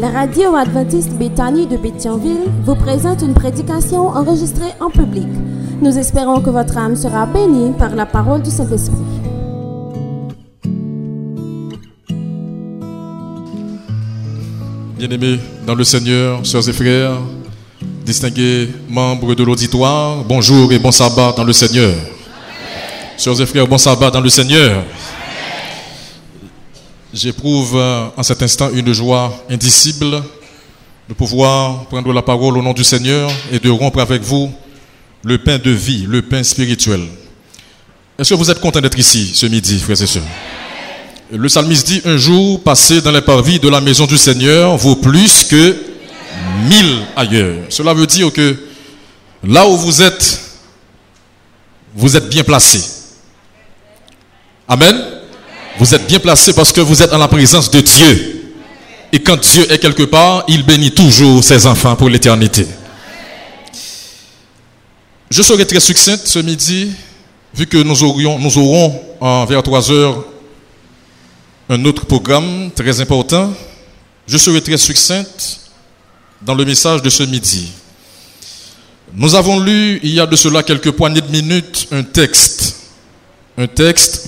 La radio adventiste Bétanie de Bétionville vous présente une prédication enregistrée en public. Nous espérons que votre âme sera bénie par la parole du Saint-Esprit. Bien-aimés dans le Seigneur, sœurs et frères, distingués membres de l'auditoire, bonjour et bon sabbat dans le Seigneur. Amen. Sœurs et frères, bon sabbat dans le Seigneur. J'éprouve en cet instant une joie indicible de pouvoir prendre la parole au nom du Seigneur et de rompre avec vous le pain de vie, le pain spirituel. Est-ce que vous êtes content d'être ici ce midi, frères et sœurs? Le psalmiste dit, un jour passé dans les parvis de la maison du Seigneur vaut plus que 1000 ailleurs. Cela veut dire que là où vous êtes bien placés. Amen. Vous êtes bien placés parce que vous êtes en la présence de Dieu. Et quand Dieu est quelque part, il bénit toujours ses enfants pour l'éternité. Je serai très succincte ce midi, vu que nous aurons vers 3 heures un autre programme très important. Je serai très succincte dans le message de ce midi. Nous avons lu, il y a de cela quelques poignées de minutes, un texte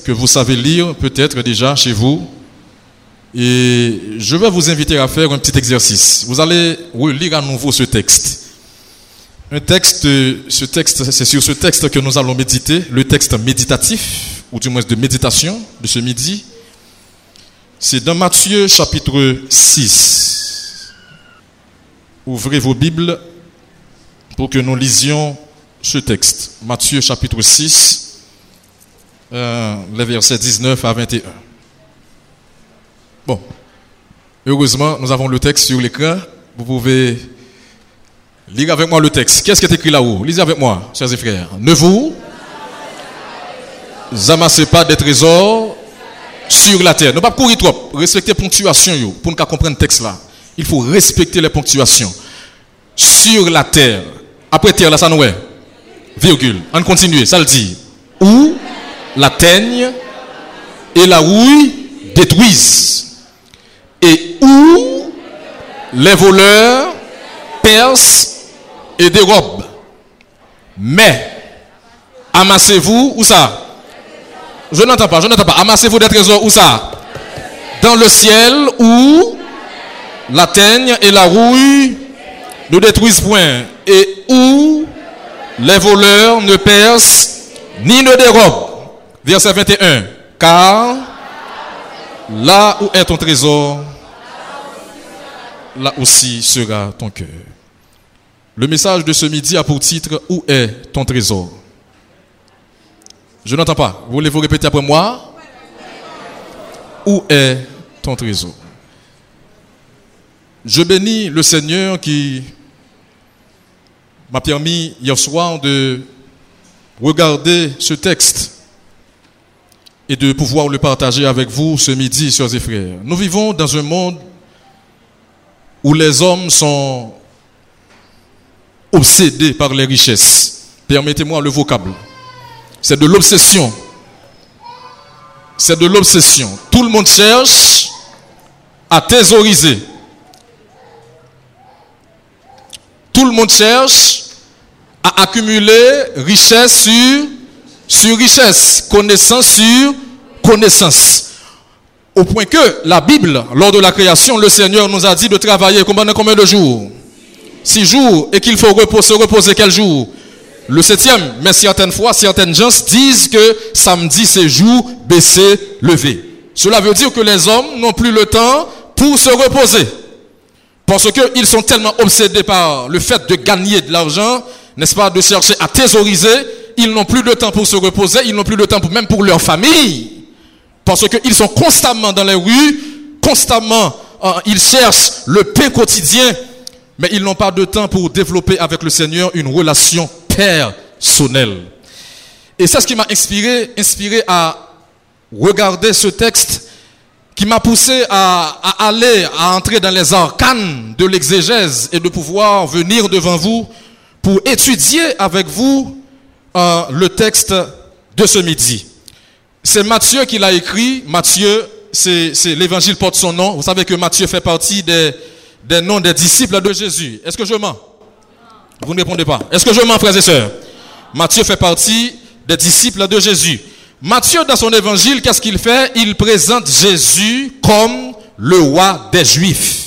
que vous savez lire peut-être déjà chez vous. Et je vais vous inviter à faire un petit exercice. Vous allez relire à nouveau ce texte. C'est sur ce texte que nous allons méditer, le texte méditatif, ou du moins de méditation de ce midi. C'est dans Matthieu chapitre 6. Ouvrez vos Bibles pour que nous lisions ce texte. Matthieu chapitre 6. Les versets 19 à 21. Bon, heureusement, nous avons le texte sur l'écran. Vous pouvez lire avec moi le texte. Qu'est-ce qui est écrit là-haut? Lisez avec moi, chers et frères. Ne vous amassez pas des trésors sur la terre. Ne pas courir trop. Respectez la ponctuation pour ne pas comprendre le texte là. Il faut respecter les ponctuations. Sur la terre. Après terre, là, ça nous est. Virgule. On continue. Ça le dit. Où la teigne et la rouille détruisent, et où les voleurs percent et dérobent. Mais amassez-vous, où ça? Je n'entends pas. Amassez-vous des trésors, où ça? Dans le ciel, où la teigne et la rouille ne détruisent point, et où les voleurs ne percent ni ne dérobent. Verset 21. Car là où est ton trésor, là aussi sera ton cœur. Le message de ce midi a pour titre « Où est ton trésor ?» Je n'entends pas. Voulez-vous répéter après moi? Où est ton trésor? Je bénis le Seigneur qui m'a permis hier soir de regarder ce texte et de pouvoir le partager avec vous ce midi, sœurs et frères. Nous vivons dans un monde où les hommes sont obsédés par les richesses. Permettez-moi le vocable. C'est de l'obsession. C'est de l'obsession. Tout le monde cherche à thésauriser. Tout le monde cherche à accumuler richesse sur richesse, connaissance sur connaissance. Au point que la Bible, lors de la création, le Seigneur nous a dit de travailler pendant combien de jours? 6 jours. Et qu'il faut se reposer quel jour? Le 7e. Mais certaines fois, certaines gens disent que samedi c'est jour baissé, levé. Cela veut dire que les hommes n'ont plus le temps pour se reposer. Parce qu'ils sont tellement obsédés par le fait de gagner de l'argent, n'est-ce pas, de chercher à thésauriser, ils n'ont plus de temps pour se reposer, ils n'ont plus de temps même pour leur famille. Parce qu'ils sont constamment dans les rues, ils cherchent le pain quotidien, mais ils n'ont pas de temps pour développer avec le Seigneur une relation personnelle. Et c'est ce qui m'a inspiré à regarder ce texte, qui m'a poussé à entrer dans les arcanes de l'exégèse et de pouvoir venir devant vous pour étudier avec vous le texte de ce midi. C'est Matthieu qui l'a écrit. Matthieu, c'est l'évangile porte son nom. Vous savez que Matthieu fait partie des des noms des disciples de Jésus. Est-ce que je mens? Vous ne répondez pas. Est-ce que je mens, frères et sœurs? Matthieu fait partie des disciples de Jésus. Matthieu, dans son évangile, qu'est-ce qu'il fait? Il présente Jésus comme le roi des Juifs.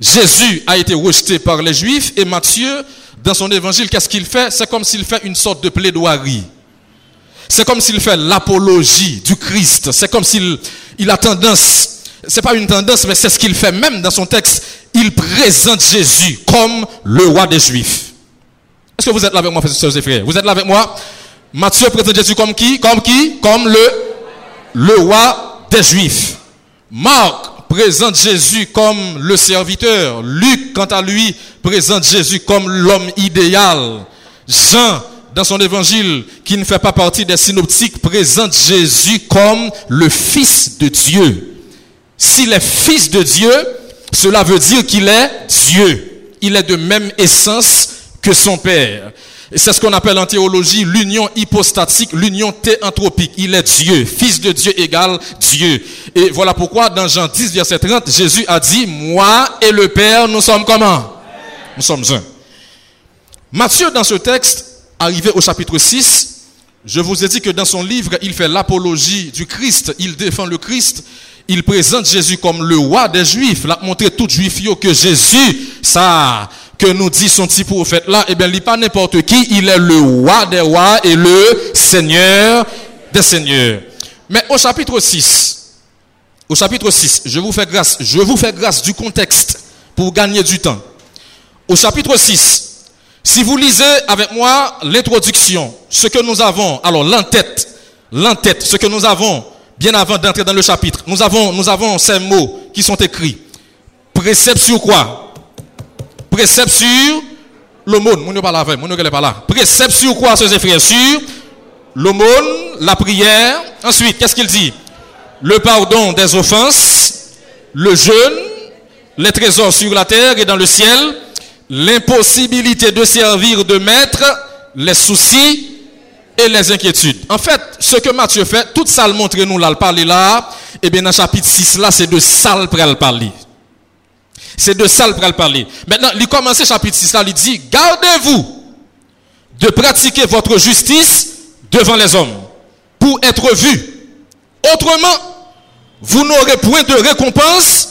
Jésus a été rejeté par les Juifs et Matthieu, dans son évangile, qu'est-ce qu'il fait? C'est comme s'il fait une sorte de plaidoirie. C'est comme s'il fait l'apologie du Christ. C'est comme s'il a tendance... C'est pas une tendance, mais c'est ce qu'il fait même dans son texte. Il présente Jésus comme le roi des Juifs. Est-ce que vous êtes là avec moi, frères et frères? Vous êtes là avec moi? Matthieu présente Jésus comme qui? Comme qui? Comme le roi des Juifs. Marc présente Jésus comme le serviteur. Luc, quant à lui, présente Jésus comme l'homme idéal. Jean, dans son évangile, qui ne fait pas partie des synoptiques, présente Jésus comme le Fils de Dieu. S'il est fils de Dieu, cela veut dire qu'il est Dieu. Il est de même essence que son Père. Et c'est ce qu'on appelle en théologie l'union hypostatique, l'union théanthropique. Il est Dieu. Fils de Dieu égale Dieu. Et voilà pourquoi dans Jean 10, verset 30, Jésus a dit, moi et le Père, nous sommes comment? Nous sommes un. Matthieu, dans ce texte, arrivé au chapitre 6, je vous ai dit que dans son livre, il fait l'apologie du Christ. Il défend le Christ. Il présente Jésus comme le roi des Juifs. Il a montré tout Juif que Jésus, ça, que nous dit son petit prophète là, eh bien, il n'est pas n'importe qui. Il est le roi des rois et le Seigneur des seigneurs. Mais au chapitre 6, je vous fais grâce du contexte pour gagner du temps. Au chapitre 6, si vous lisez avec moi l'introduction, ce que nous avons, alors l'entête, ce que nous avons, bien avant d'entrer dans le chapitre, nous avons ces mots qui sont écrits. Précepte sur quoi? Précepte sur l'aumône. Précepte sur quoi, ses frères? Sur l'aumône, la prière. Ensuite, qu'est-ce qu'il dit? Le pardon des offenses, le jeûne, les trésors sur la terre et dans le ciel, l'impossibilité de servir de maître, les soucis et les inquiétudes. En fait, ce que Matthieu fait, tout ça le montre nous là, le parler là, et bien dans chapitre 6 là, c'est de ça le parler. Maintenant, il commence chapitre 6 là, il dit, gardez-vous de pratiquer votre justice devant les hommes pour être vus. Autrement, vous n'aurez point de récompense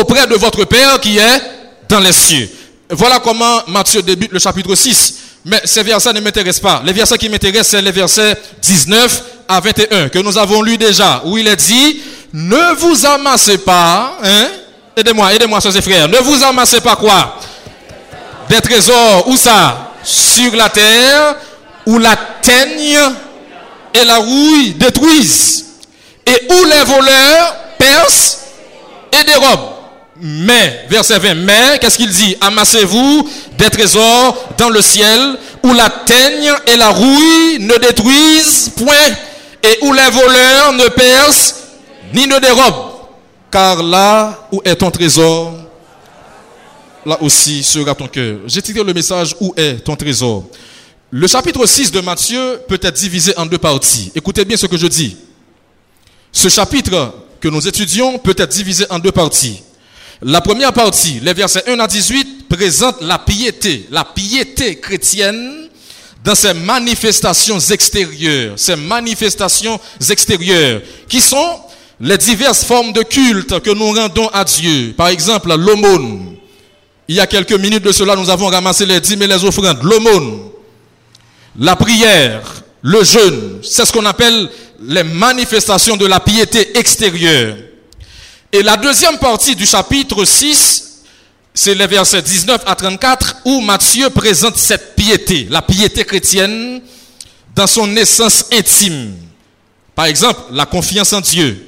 auprès de votre Père qui est dans les cieux. Voilà comment Matthieu débute le chapitre 6. Mais ces versets ne m'intéressent pas. Les versets qui m'intéressent, c'est les versets 19 à 21 que nous avons lus déjà, où il est dit, ne vous amassez pas, hein? Aidez-moi, soeurs et frères. Ne vous amassez pas quoi? Des trésors, où ça? Sur la terre, où la teigne et la rouille détruisent, et où les voleurs percent et dérobent. Mais, verset 20, mais, qu'est-ce qu'il dit? Amassez-vous des trésors dans le ciel où la teigne et la rouille ne détruisent point et où les voleurs ne percent ni ne dérobent. Car là où est ton trésor, là aussi sera ton cœur. J'ai tiré le message où est ton trésor. Le chapitre 6 de Matthieu peut être divisé en deux parties. Écoutez bien ce que je dis. Ce chapitre que nous étudions peut être divisé en deux parties. La première partie, les versets 1 à 18, présente la piété chrétienne dans ses manifestations extérieures, qui sont les diverses formes de culte que nous rendons à Dieu. Par exemple, l'aumône. Il y a quelques minutes de cela, nous avons ramassé les dîmes et les offrandes. L'aumône, la prière, le jeûne, c'est ce qu'on appelle les manifestations de la piété extérieure. Et la deuxième partie du chapitre 6, c'est les versets 19 à 34, où Matthieu présente cette piété, la piété chrétienne, dans son essence intime. Par exemple, la confiance en Dieu,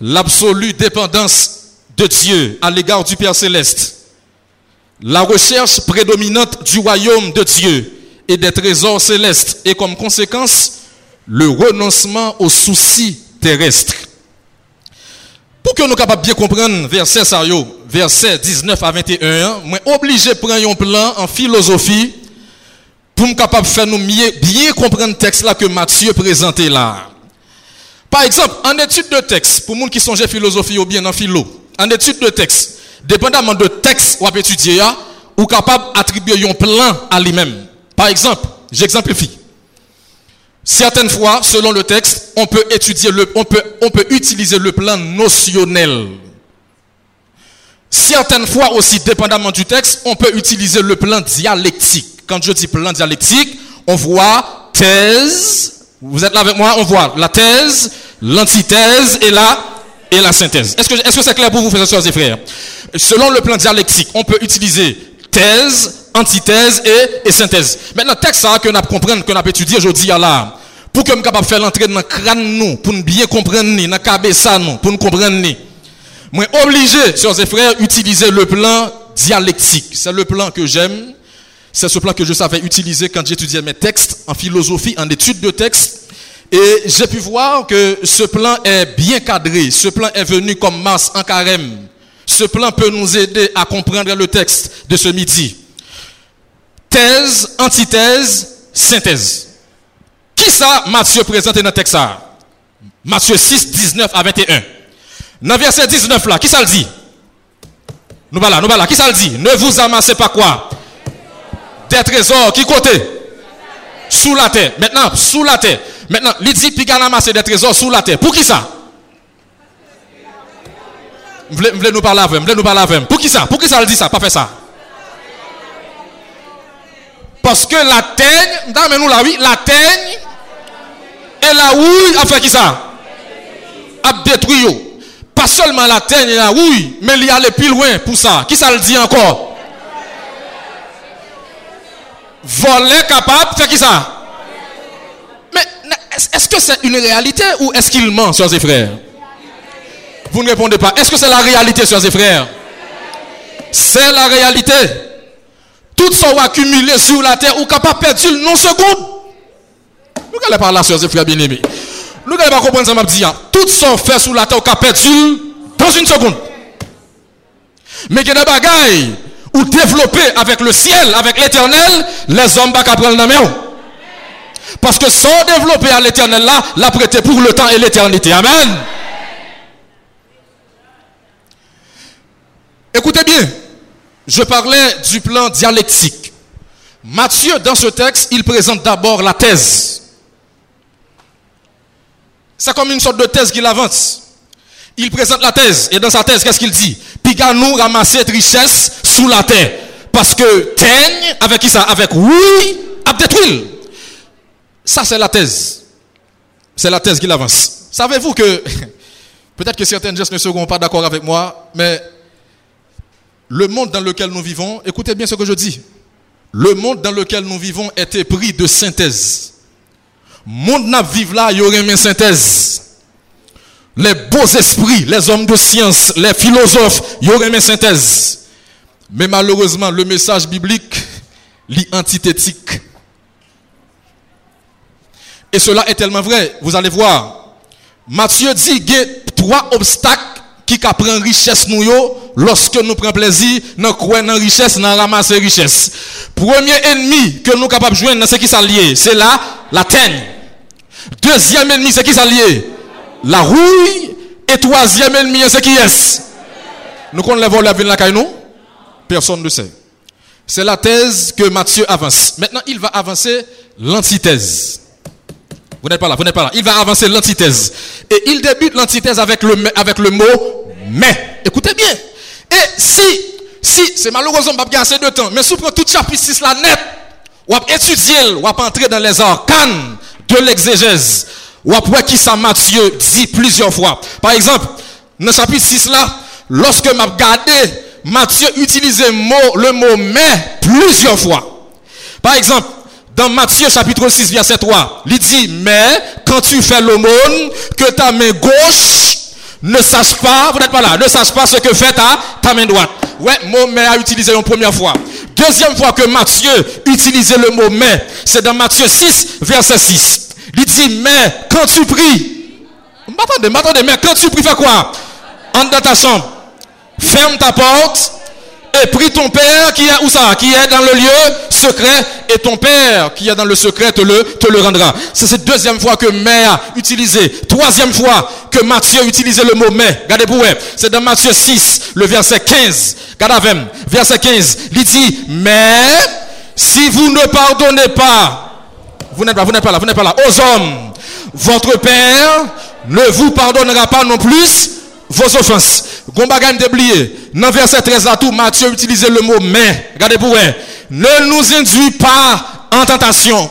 l'absolue dépendance de Dieu à l'égard du Père céleste, la recherche prédominante du royaume de Dieu et des trésors célestes, et comme conséquence, le renoncement aux soucis terrestres. Pour que nous soyons capables de bien comprendre verset 19 à 21, je suis obligé de prendre un plan en philosophie pour capable faire nous bien comprendre le texte là que Matthieu présentait là. Par exemple, en étude de texte, pour les gens qui sont en philosophie ou bien en philo, en étude de texte, dépendamment de texte ou à étudier, ou capable d'attribuer un plan à lui-même. Par exemple, j'exemplifie. Certaines fois, selon le texte, on peut utiliser le plan notionnel. Certaines fois aussi, dépendamment du texte, on peut utiliser le plan dialectique. Quand je dis plan dialectique, on voit thèse, vous êtes là avec moi, on voit la thèse, l'antithèse et la synthèse. Est-ce que c'est clair pour vous, frères et sœurs? Selon le plan dialectique, on peut utiliser thèse, antithèse et synthèse. Maintenant, le texte ça, que nous comprenons, que nous étudions aujourd'hui, pour que nous soyons capables de faire l'entrée dans le crâne, pour nous bien comprendre, dans le cabessa, pour nous comprendre. Moi, obligé, sœurs et frères, utiliser le plan dialectique. C'est le plan que j'aime. C'est ce plan que je savais utiliser quand j'étudiais mes textes en philosophie, en études de texte. Et j'ai pu voir que ce plan est bien cadré. Ce plan est venu comme Mars en carême. Ce plan peut nous aider à comprendre le texte de ce midi. Thèse, antithèse, synthèse. Qui ça, Matthieu présente dans le texte ça? Matthieu 6, 19 à 21. Dans verset 19 là, qui ça le dit? Nous voilà, qui ça le dit? Ne vous amassez pas quoi? Des trésors, qui côté? Sous la terre. Maintenant, sous la terre. Maintenant, il dit pigan amasser des trésors sous la terre. Pour qui ça? Vous voulez nous parler avec. Pour qui ça? Pour qui ça le dit ça? Pas fait ça. Parce que la teigne, dans nous la oui, la teigne et la houille a fait qui ça? A détruit. Pas seulement la teigne et la houille, mais il y allait plus loin pour ça. Qui ça le dit encore? Voler capable, fait qui ça? Mais est-ce que c'est une réalité ou est-ce qu'il ment, sœurs et frères? Vous ne répondez pas. Est-ce que c'est la réalité, sœurs et frères? C'est la réalité. Tout ça va accumuler sur la terre ou capable de perdre une non-seconde. Nous n'allons pas là, sœurs et frères bien-aimés. Nous n'allons pas comprendre ce que je dis. Tout ça fait sur la terre ou capable de perdre dans une seconde. Mais il y a des bagailles ou développer avec le ciel, avec l'éternel, les hommes ne peuvent pas prendre la main. Parce que sans développer à l'éternel là, la prêter pour le temps et l'éternité. Amen. Écoutez bien, je parlais du plan dialectique. Matthieu, dans ce texte, il présente d'abord la thèse. C'est comme une sorte de thèse qu'il avance. Il présente la thèse, et dans sa thèse, qu'est-ce qu'il dit? Piganou ramasser richesse sous la terre. Parce que teigne, avec qui ça? Avec oui, a détruit. Ça, c'est la thèse. C'est la thèse qu'il avance. Savez-vous que, peut-être que certaines gestes ne seront pas d'accord avec moi, mais le monde dans lequel nous vivons, écoutez bien ce que je dis, le monde dans lequel nous vivons est épris de synthèse. Monde n'a vive là, il y aurait une synthèse. Les beaux esprits, les hommes de science, les philosophes, il y aurait une synthèse. Mais malheureusement, le message biblique, l'antithétique. Et cela est tellement vrai, vous allez voir. Matthieu dit qu'il y a trois obstacles qui prennent richesse nous lorsque nous prenons plaisir, nous croyons dans la richesse, nous ramassons la richesse. Premier ennemi que nous sommes capables de joindre, c'est qui s'allie? C'est la teigne. Deuxième ennemi, c'est qui s'allie? La rouille. Et troisième ennemi, c'est qui est? Nous connaissons la ville de nous? Personne ne sait. C'est la thèse que Matthieu avance. Maintenant, il va avancer l'antithèse. Vous n'êtes pas là. Il va avancer l'antithèse. Et il débute l'antithèse avec le mot mais. Écoutez bien. Et si, c'est malheureusement, on va gagner assez de temps. Mais si vous prenez tout chapitre 6 là net, on va étudier, on va entrer dans les arcanes de l'exégèse. On va voir qui ça Matthieu dit plusieurs fois. Par exemple, dans le chapitre 6 là, lorsque m'a regardé, Matthieu utilisait le mot mais plusieurs fois. Par exemple, dans Matthieu chapitre 6 verset 3, il dit « Mais quand tu fais l'aumône, que ta main gauche ne sache pas, vous n'êtes pas là, ne sache pas ce que fait ta main droite. » Ouais, mot « mais » a utilisé une première fois. Deuxième fois que Matthieu utilisait le mot « mais », c'est dans Matthieu 6 verset 6. Il dit « Mais quand tu pries, mais quand tu pries, fais quoi? Entre dans ta chambre, ferme ta porte et prie ton Père qui est où ça, qui est dans le lieu secret, et ton Père qui est dans le secret te le rendra. C'est cette deuxième fois que mère utilisé, troisième fois que Matthieu utilisait le mot mais. Regardez pour vous, c'est dans Matthieu 6, le verset 15. Regardez avec, verset 15, il dit mais si vous ne pardonnez pas, vous n'êtes pas là aux hommes, votre Père ne vous pardonnera pas non plus vos offenses. Gombagane déblié. Dans verset 13 à tout, Matthieu utilisait le mot mais. Regardez pour elle. Ne nous induis pas en tentation,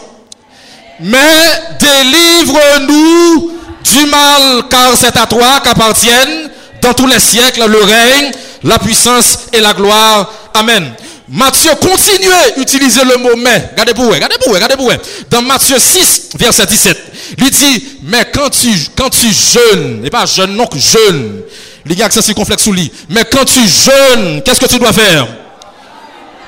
mais délivre-nous du mal, car c'est à toi qu'appartiennent dans tous les siècles le règne, la puissance et la gloire. Amen. Matthieu continuait d'utiliser le mot mais. Regardez pour elle. Dans Matthieu 6, verset 17, il dit, mais quand tu jeûnes, et pas jeûne, non, jeûne, il y a accès circonflexe sous lui, mais quand tu jeûnes, qu'est-ce que tu dois faire?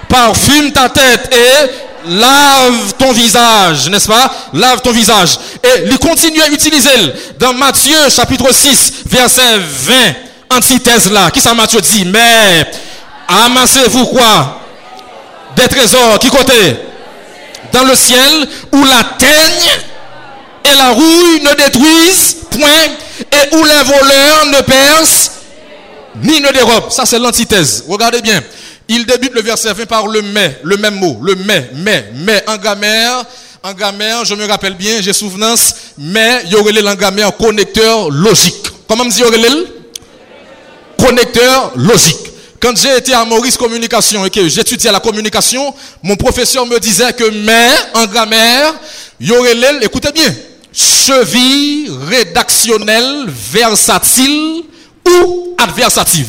Parfume ta tête et lave ton visage, n'est-ce pas? Lave ton visage. Et il continue à utiliser dans Matthieu chapitre 6, verset 20, antithèse là. Qui ça Matthieu dit? Mais amassez-vous quoi? Des trésors, qui côté? Dans le ciel, où la teigne et la rouille ne détruisent point, et où les voleurs ne percent ni ne dérobent. Ça c'est l'antithèse, regardez bien. Il débute le verset 20 par le mais, le même mot, le mais, en grammaire, je me rappelle bien, j'ai souvenance, mais il y aurait en grammaire connecteur logique. Comment me dit connecteur logique. Quand j'ai été à Maurice Communication et que j'étudiais la communication, mon professeur me disait que mais, en grammaire, il y aurait écoutez bien, cheville rédactionnelle versatile ou adversative.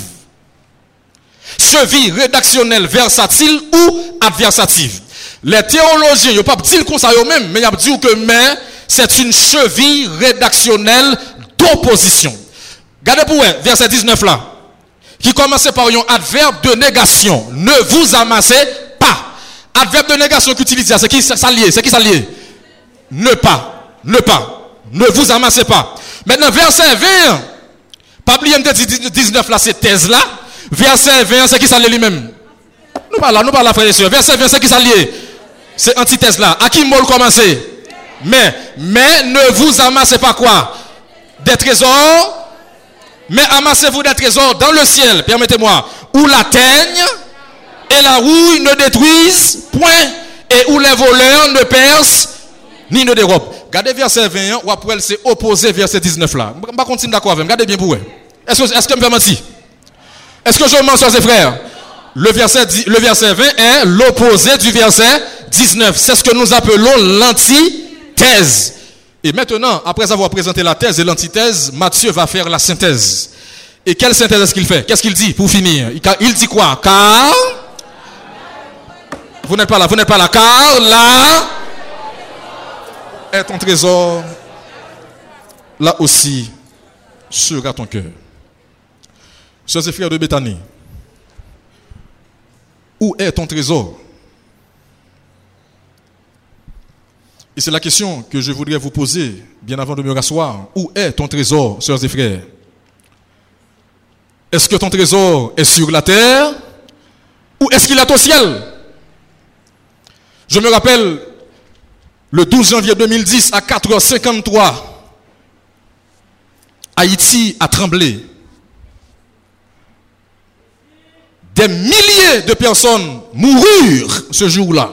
Cheville rédactionnelle versatile ou adversative. Les théologiens, ils n'ont pas dit comme ça eux-mêmes, mais ils ont dit que mais, c'est une cheville rédactionnelle d'opposition. Regardez pour eux, verset 19 là, qui commençait par un adverbe de négation. Ne vous amassez pas. Adverbe de négation qu'utilisez, c'est qui ça lié? Ne pas, ne vous amassez pas. Maintenant, verset 20, pas oublier 19 là, c'est thèse là. Verset 20, c'est qui ça lié lui-même? Nous pas là, frères et sœurs. Verset 20, c'est qui ça lié? C'est antithèse là. À qui mot commencer? Mais ne vous amassez pas quoi? Des trésors. Mais amassez-vous des trésors dans le ciel, permettez-moi, où la teigne et la rouille ne détruisent point, et où les voleurs ne percent ni ne dérobent. Regardez verset 21, ou après elle s'est opposée verset 19 là. Je ne vais pas continuer d'accord avec vous. Regardez bien pour vous. Est-ce que je me mentis? Est-ce que je mens sur ses frères? Le verset 20 est l'opposé du verset 19. C'est ce que nous appelons l'antithèse. Et maintenant, après avoir présenté la thèse et l'antithèse, Matthieu va faire la synthèse. Et quelle synthèse est-ce qu'il fait? Qu'est-ce qu'il dit pour finir? Il dit quoi? Car... Vous n'êtes pas là. Car là... est ton trésor, là aussi sera ton cœur. Sœurs et frères de Bétanie, où est ton trésor? Et c'est la question que je voudrais vous poser bien avant de me rasseoir. Où est ton trésor, sœurs et frères? Est-ce que ton trésor est sur la terre ou est-ce qu'il est au ciel? Je me rappelle le 12 janvier 2010, à 4h53, Haïti a tremblé. Des milliers de personnes moururent ce jour-là.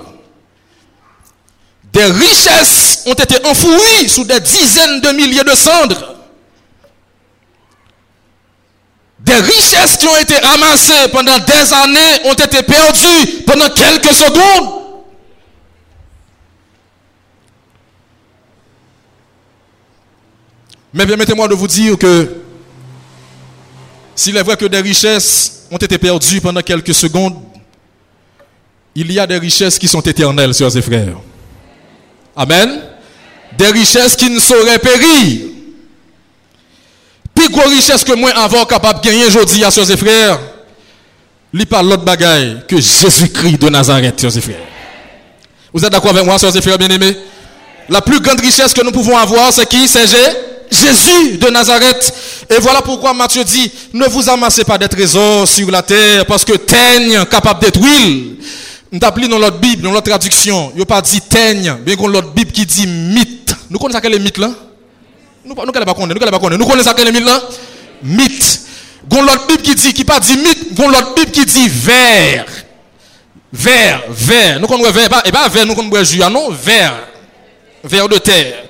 Des richesses ont été enfouies sous des dizaines de milliers de cendres. Des richesses qui ont été amassées pendant des années ont été perdues pendant quelques secondes. Mais permettez-moi de vous dire que s'il est vrai que des richesses ont été perdues pendant quelques secondes, il y a des richesses qui sont éternelles, sœurs et frères. Amen. Des richesses qui ne sauraient périr. Plus gros richesse que moi avoir capable de gagner aujourd'hui, sœurs et frères, il parle l'autre bagaille que Jésus-Christ de Nazareth, sœurs et frères. Vous êtes d'accord avec moi, sœurs et frères bien-aimés? La plus grande richesse que nous pouvons avoir, c'est qui? C'est Jésus. Jésus de Nazareth. Et voilà pourquoi Matthieu dit, ne vous amassez pas des trésors sur la terre, parce que teigne capable de détruire. Nous appelons dans notre Bible, dans notre traduction, il n'y a pas dit teigne, bien qu'on l'autre Bible qui dit mythe. Nous connaissons quel est mythe là? Nous connaissons quel est mythe là? Mythe. Gon l'autre Bible qui dit, qui pas dit mythe, gon l'autre Bible qui dit vert. Vert. Nous connaissons vert, et pas vert, nous connaissons juan, non? Vert de terre.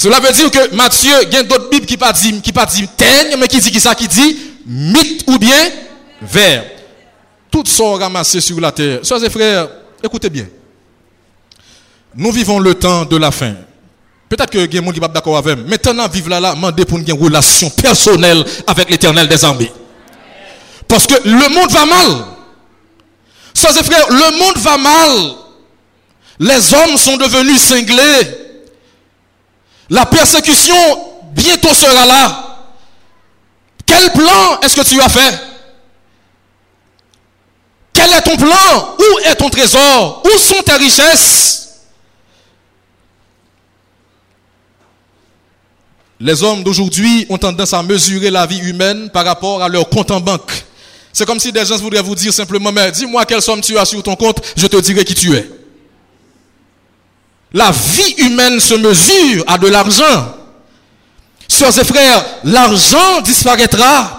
Cela veut dire que Matthieu, il y a d'autres Bibles qui ne disent pas teigne, mais qui disent qui ça, qui dit mythe ou bien vert. Tout ça ramassé sur la terre. Soeurs et frères, écoutez bien. Nous vivons le temps de la fin. Peut-être que il y a des gens qui ne sont pas d'accord avec moi. Maintenant, vivre là, demandez pour une relation personnelle avec l'Éternel des armées. Parce que le monde va mal. Soeurs et frères, le monde va mal. Les hommes sont devenus cinglés. La persécution bientôt sera là. Quel plan est-ce que tu as fait? Quel est ton plan? Où est ton trésor? Où sont tes richesses? Les hommes d'aujourd'hui ont tendance à mesurer la vie humaine par rapport à leur compte en banque. C'est comme si des gens voudraient vous dire simplement, mais dis-moi quelle somme tu as sur ton compte, je te dirai qui tu es. La vie humaine se mesure à de l'argent. Sœurs et frères, l'argent disparaîtra.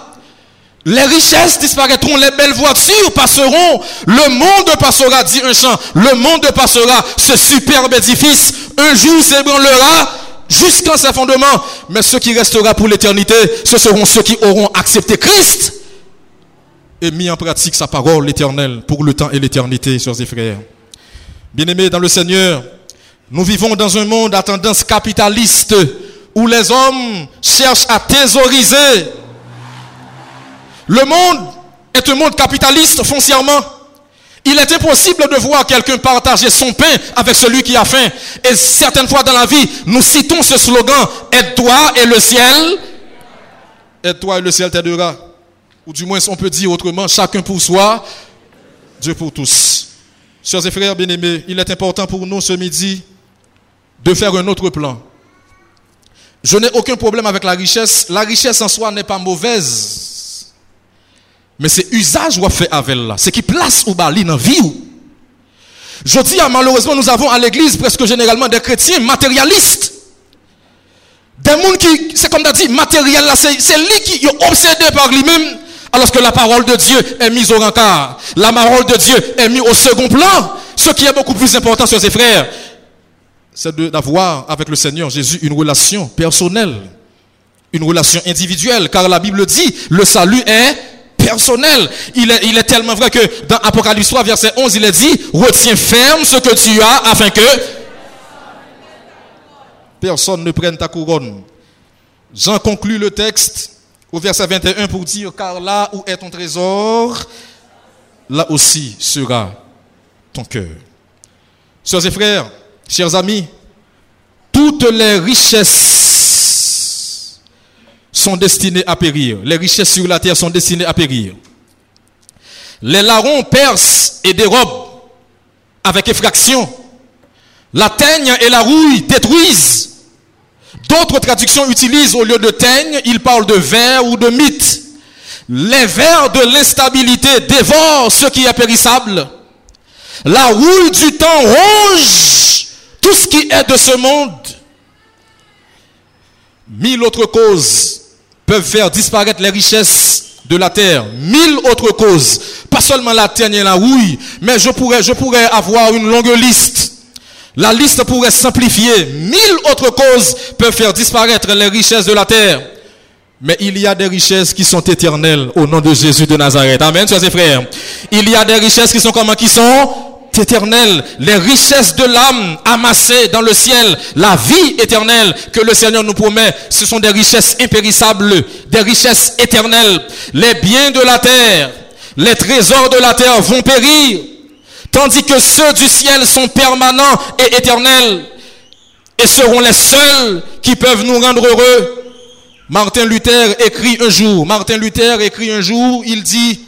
Les richesses disparaîtront. Les belles voitures passeront. Le monde passera, dit un chant. Le monde passera. Ce superbe édifice, un jour s'ébranlera jusqu'à ses fondements. Mais ce qui restera pour l'éternité, ce seront ceux qui auront accepté Christ et mis en pratique sa parole, l'Éternel, pour le temps et l'éternité, sœurs et frères. Bien-aimés dans le Seigneur, nous vivons dans un monde à tendance capitaliste où les hommes cherchent à thésauriser. Le monde est un monde capitaliste foncièrement. Il est impossible de voir quelqu'un partager son pain avec celui qui a faim. Et certaines fois dans la vie, nous citons ce slogan, aide-toi et le ciel. Aide-toi et le ciel t'aidera. Ou du moins, on peut dire autrement, chacun pour soi, Dieu pour tous. Chers et frères bien-aimés, il est important pour nous ce midi de faire un autre plan. Je n'ai aucun problème avec la richesse. La richesse en soi n'est pas mauvaise. Mais c'est usage qu'on fait avec elle. C'est qui place ou bali dans la vie. Je dis, malheureusement, nous avons à l'église presque généralement des chrétiens matérialistes. Des gens qui, c'est comme on dit, matériel, c'est lui qui est obsédé par lui-même. Alors que la parole de Dieu est mise au rencard. La parole de Dieu est mise au second plan. Ce qui est beaucoup plus important, sœurs et frères, c'est d'avoir avec le Seigneur Jésus une relation personnelle, une relation individuelle, car la Bible dit, le salut est personnel. Il est tellement vrai que dans Apocalypse 3, verset 11, il est dit, retiens ferme ce que tu as afin que personne ne prenne ta couronne. Jean conclut le texte au verset 21 pour dire, car là où est ton trésor, là aussi sera ton cœur. Sœurs et frères, chers amis, toutes les richesses sont destinées à périr. Les richesses sur la terre sont destinées à périr. Les larrons percent et dérobent avec effraction. La teigne et la rouille détruisent. D'autres traductions utilisent, au lieu de teigne, ils parlent de vers ou de mythe. Les vers de l'instabilité dévorent ce qui est périssable. La rouille du temps ronge tout ce qui est de ce monde. 1000 autres causes peuvent faire disparaître les richesses de la terre. 1000 autres causes. Pas seulement la teigne et la rouille, mais je pourrais avoir une longue liste. La liste pourrait simplifier. 1000 autres causes peuvent faire disparaître les richesses de la terre. Mais il y a des richesses qui sont éternelles au nom de Jésus de Nazareth. Amen, chers et frères. Il y a des richesses qui sont comment? Qui sont éternelles. Les richesses de l'âme amassées dans le ciel. La vie éternelle que le Seigneur nous promet. Ce sont des richesses impérissables. Des richesses éternelles. Les biens de la terre. Les trésors de la terre vont périr. Tandis que ceux du ciel sont permanents et éternels et seront les seuls qui peuvent nous rendre heureux. Martin Luther écrit un jour, il dit,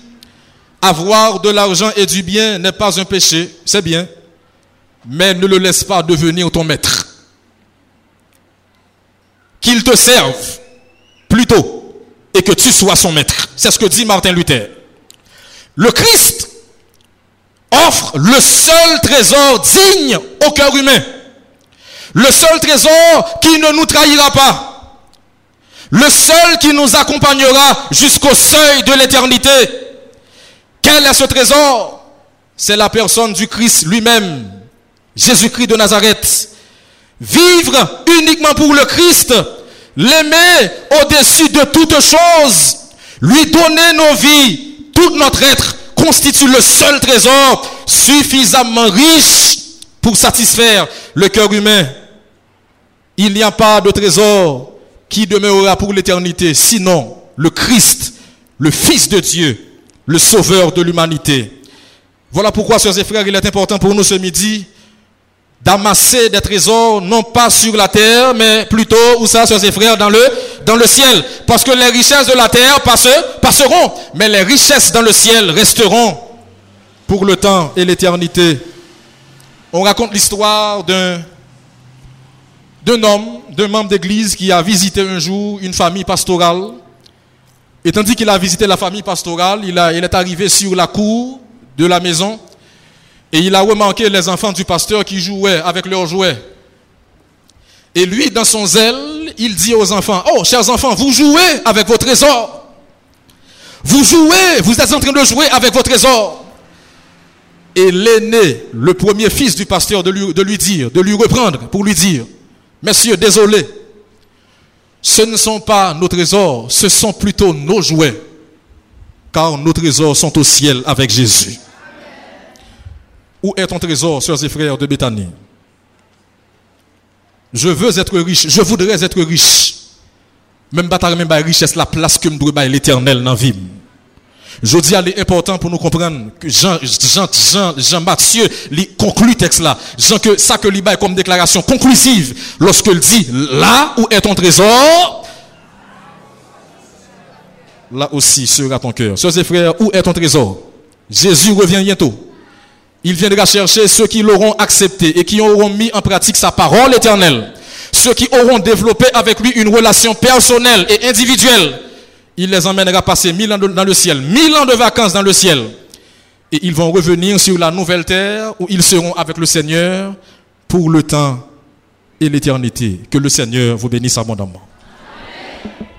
avoir de l'argent et du bien n'est pas un péché, c'est bien, mais ne le laisse pas devenir ton maître. qu'il te serve plutôt et que tu sois son maître. C'est ce que dit Martin Luther. Le Christ offre le seul trésor digne au cœur humain. Le seul trésor qui ne nous trahira pas. Le seul qui nous accompagnera jusqu'au seuil de l'éternité. Quel est ce trésor? C'est la personne du Christ lui-même, Jésus-Christ de Nazareth. Vivre uniquement pour le Christ, l'aimer au-dessus de toutes choses, lui donner nos vies, tout notre être, constitue le seul trésor suffisamment riche pour satisfaire le cœur humain. Il n'y a pas de trésor qui demeurera pour l'éternité, sinon le Christ, le Fils de Dieu, le Sauveur de l'humanité. Voilà pourquoi, sœurs et frères, il est important pour nous ce midi d'amasser des trésors, non pas sur la terre, mais plutôt, où ça, sœurs et frères, dans le ciel. Parce que les richesses de la terre passeront, mais les richesses dans le ciel resteront pour le temps et l'éternité. On raconte l'histoire d'un homme, d'un membre d'église qui a visité un jour une famille pastorale. Et tandis qu'il a visité la famille pastorale, il est arrivé sur la cour de la maison et il a remarqué les enfants du pasteur qui jouaient avec leurs jouets. Et lui, dans son zèle, il dit aux enfants: « Oh, chers enfants, vous jouez avec vos trésors. Vous êtes en train de jouer avec vos trésors. » Et l'aîné, le premier fils du pasteur, de lui reprendre, pour lui dire: « Messieurs, désolé, ce ne sont pas nos trésors, ce sont plutôt nos jouets, car nos trésors sont au ciel avec Jésus. » Où est ton trésor, sœurs et frères de Bétanie? Je veux être riche, je voudrais être riche. Même bataille, même richesse, la place que me doit l'éternel dans la vie. Je dis, il est important pour nous comprendre que Jean Matthieu conclut le texte là. Jean, que ça que lui baille comme déclaration conclusive, lorsqu'il dit: là où est ton trésor, là aussi sera ton cœur. Sœurs et frères, où est ton trésor? Jésus revient bientôt. Il viendra chercher ceux qui l'auront accepté et qui auront mis en pratique sa parole éternelle. Ceux qui auront développé avec lui une relation personnelle et individuelle. Il les emmènera passer 1000 ans dans le ciel, 1000 ans de vacances dans le ciel. Et ils vont revenir sur la nouvelle terre où ils seront avec le Seigneur pour le temps et l'éternité. Que le Seigneur vous bénisse abondamment. Amen.